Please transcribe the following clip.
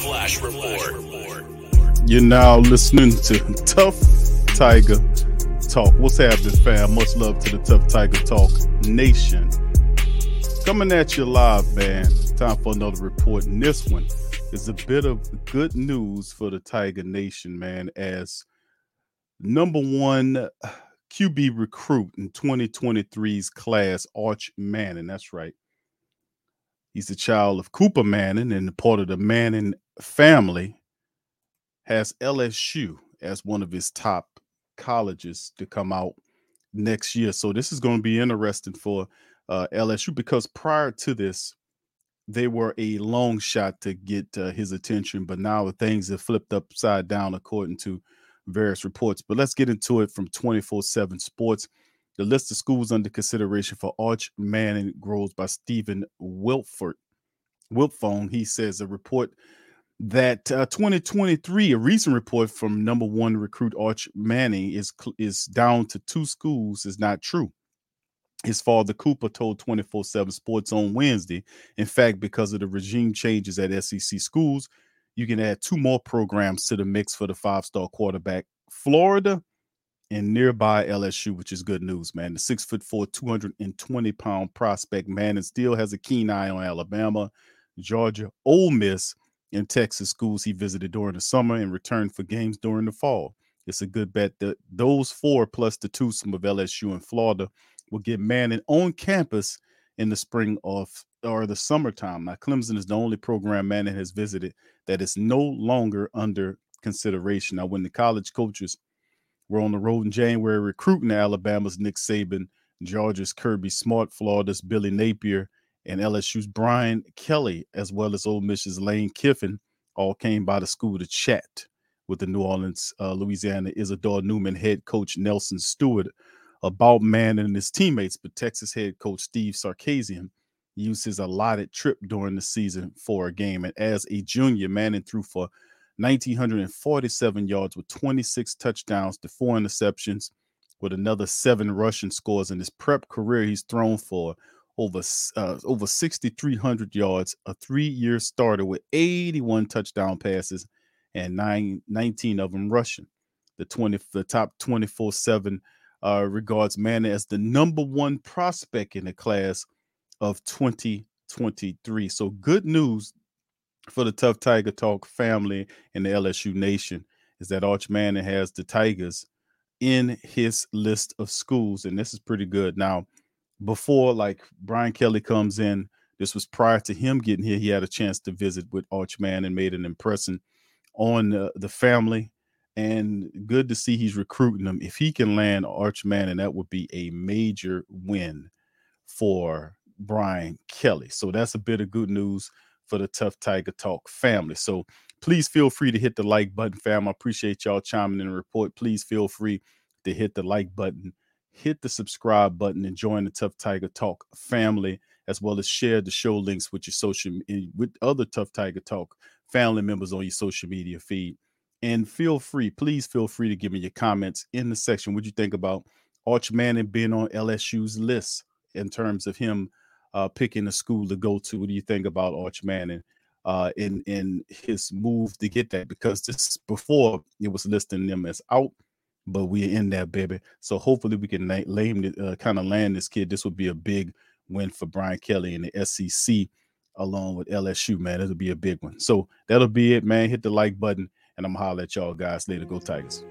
Flash Report. You're now listening to Tough Tiger Talk. What's happening, fam? Much love to the Tough Tiger Talk Nation. Coming at you live, man. Time for another report. And this one is a bit of good news for the Tiger Nation, man, as number one QB recruit in 2023's class, Arch Manning. That's right. He's the child of Cooper Manning and part of the Manning family. Has LSU as one of his top colleges to come out next year. So this is going to be interesting for LSU, because prior to this, they were a long shot to get his attention, but now things have flipped upside down according to various reports. But let's get into it from 24/7 Sports. The list of schools under consideration for Arch Manning grows by Stephen Wilford. He says a report that 2023, a recent report from number one recruit Arch Manning is down to two schools is not true. His father, Cooper, told 24/7 Sports on Wednesday. In fact, because of the regime changes at SEC schools, you can add two more programs to the mix for the five-star quarterback, Florida and nearby LSU, which is good news, man. The 6'4", 220-pound prospect, Manning, still has a keen eye on Alabama, Georgia, Ole Miss, in Texas schools he visited during the summer and returned for games during the fall. It's a good bet that those four plus the twosome of LSU and Florida will get Manning on campus in the spring or the summertime. Now, Clemson is the only program Manning has visited that is no longer under consideration. Now, when the college coaches were on the road in January recruiting, Alabama's Nick Saban, Georgia's Kirby Smart, Florida's Billy Napier, and LSU's Brian Kelly, as well as Ole Miss's Lane Kiffin, all came by the school to chat with the New Orleans, Louisiana Isidore Newman head coach Nelson Stewart about Manning and his teammates. But Texas head coach Steve Sarkisian used his allotted trip during the season for a game. And as a junior, Manning threw for 1,947 yards with 26 touchdowns to 4 interceptions, with another 7 rushing scores. In his prep career, he's thrown for over 6,300 yards, a three-year starter with 81 touchdown passes and 19 of them rushing. The top 24/7 regards Manning as the number one prospect in the class of 2023. So good news for the Tough Tiger Talk family and the LSU Nation is that Arch Manning has the Tigers in his list of schools, and this is pretty good. Now, before, like, Brian Kelly comes in, this was prior to him getting here, he had a chance to visit with Arch Manning and made an impression on the family. And good to see he's recruiting them. If he can land Arch Manning, that would be a major win for Brian Kelly. So that's a bit of good news for the Tough Tiger Talk family. So please feel free to hit the like button, fam. I appreciate y'all chiming in the report. Please feel free to hit the like button, hit the subscribe button, and join the Tough Tiger Talk family, as well as share the show links with your with other Tough Tiger Talk family members on your social media feed. And please feel free to give me your comments in the section. What you think about Arch Manning being on LSU's list in terms of him picking a school to go to? What do you think about Arch Manning in his move to get that? Because this before it was listing them as out, but we're in there, baby. So hopefully we can land this kid. This would be a big win for Brian Kelly and the SEC along with LSU, man. That'll be a big one. So that'll be it, man. Hit the like button, and I'm going to holler at y'all guys later. Go Tigers.